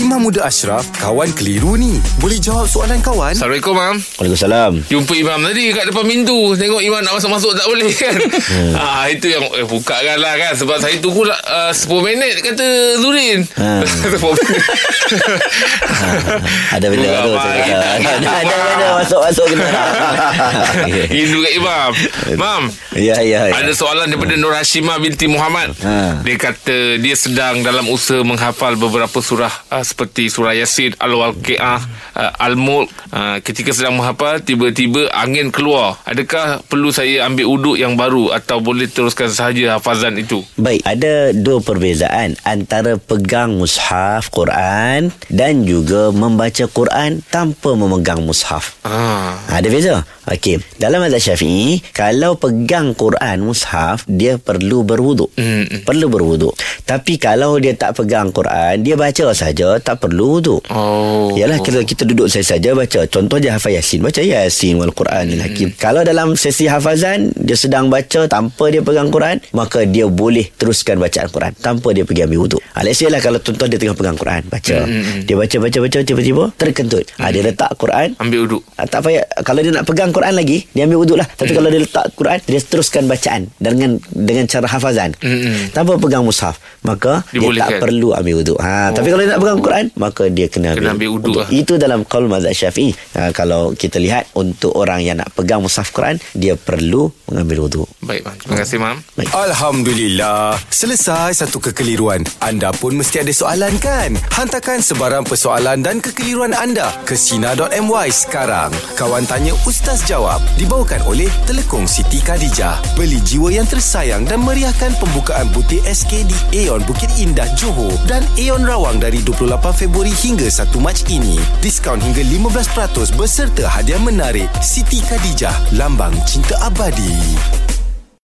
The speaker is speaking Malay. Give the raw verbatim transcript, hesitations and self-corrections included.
Imam Muda Ashraf, kawan keliru ni. Boleh jawab soalan kawan? Assalamualaikum, Mam. Waalaikumsalam. Jumpa Imam tadi kat depan pintu. Tengok Imam nak masuk-masuk tak boleh kan. hmm. ha, Itu yang eh, buka kan lah kan. Sebab saya tunggu lah uh, sepuluh minit kata Zulin. ha. sepuluh minit ha, ada benda baru. Ada-ada masuk-masuk kena. Itu kat Imam. Mam, ya, ya, ya. ada soalan daripada Nur Hashimah binti Muhammad. ha. Dia kata dia sedang dalam usaha menghafal beberapa surah uh, seperti surah Yasin, Al-Waqi'ah, Al-Mulk. Ketika sedang menghafal, tiba-tiba angin keluar. Adakah perlu saya ambil uduk yang baru atau boleh teruskan sahaja hafazan itu? Baik, ada dua perbezaan antara pegang mushaf Quran dan juga membaca Quran tanpa memegang mushaf. ah. Ada beza. Okey, dalam mazhab Syafi'i, kalau pegang Quran mushaf, dia perlu berwuduk. Mm-mm. Perlu berwuduk. Tapi kalau dia tak pegang Quran, dia baca saja, tak perlu wuduk. Oh. Yalah, kita, kita duduk saya saja baca. Contoh je hafal Yasin, baca Yasin wal Quranil Hakim. Mm. Kalau dalam sesi hafazan dia sedang baca tanpa dia pegang Quran, maka dia boleh teruskan bacaan Quran tanpa dia pergi ambil wuduk. Alhamdulillah, kalau contoh dia tengah pegang Quran, baca. Mm. Dia baca baca baca tiba-tiba terkentut. Mm. Ha, dia letak Quran, ambil wuduk. Ha, tak payah. Kalau dia nak pegang Quran lagi, dia ambil wuduk lah. Tapi mm. kalau dia letak Quran, dia teruskan bacaan dengan dengan cara hafazan. Mm-mm. Tanpa pegang mushaf, maka dibolehkan. Dia tak perlu ambil wuduk. Ha, oh. Tapi kalau dia nak pegang Quran, maka dia kena, kena ambil wuduk lah. Itu dalam qaul mazhab Syafi'i. Ha, kalau kita lihat untuk orang yang nak pegang mushaf Quran, dia perlu mengambil wuduk. Baik, Mam. Terima kasih, Mam. Baik. Alhamdulillah, selesai satu kekeliruan. Anda pun mesti ada soalan kan? Hantarkan sebarang persoalan dan kekeliruan anda ke sina dot my sekarang. Kawan tanya, Ustaz jawab, dibawakan oleh Telekong Siti Khadijah. Beli jiwa yang tersayang dan meriahkan pembukaan butik S K di Aeon Bukit Indah, Johor dan Aeon Rawang dari dua puluh lapan Februari hingga satu Mac ini. Diskaun hingga lima belas peratus beserta hadiah menarik. Siti Khadijah, lambang cinta abadi.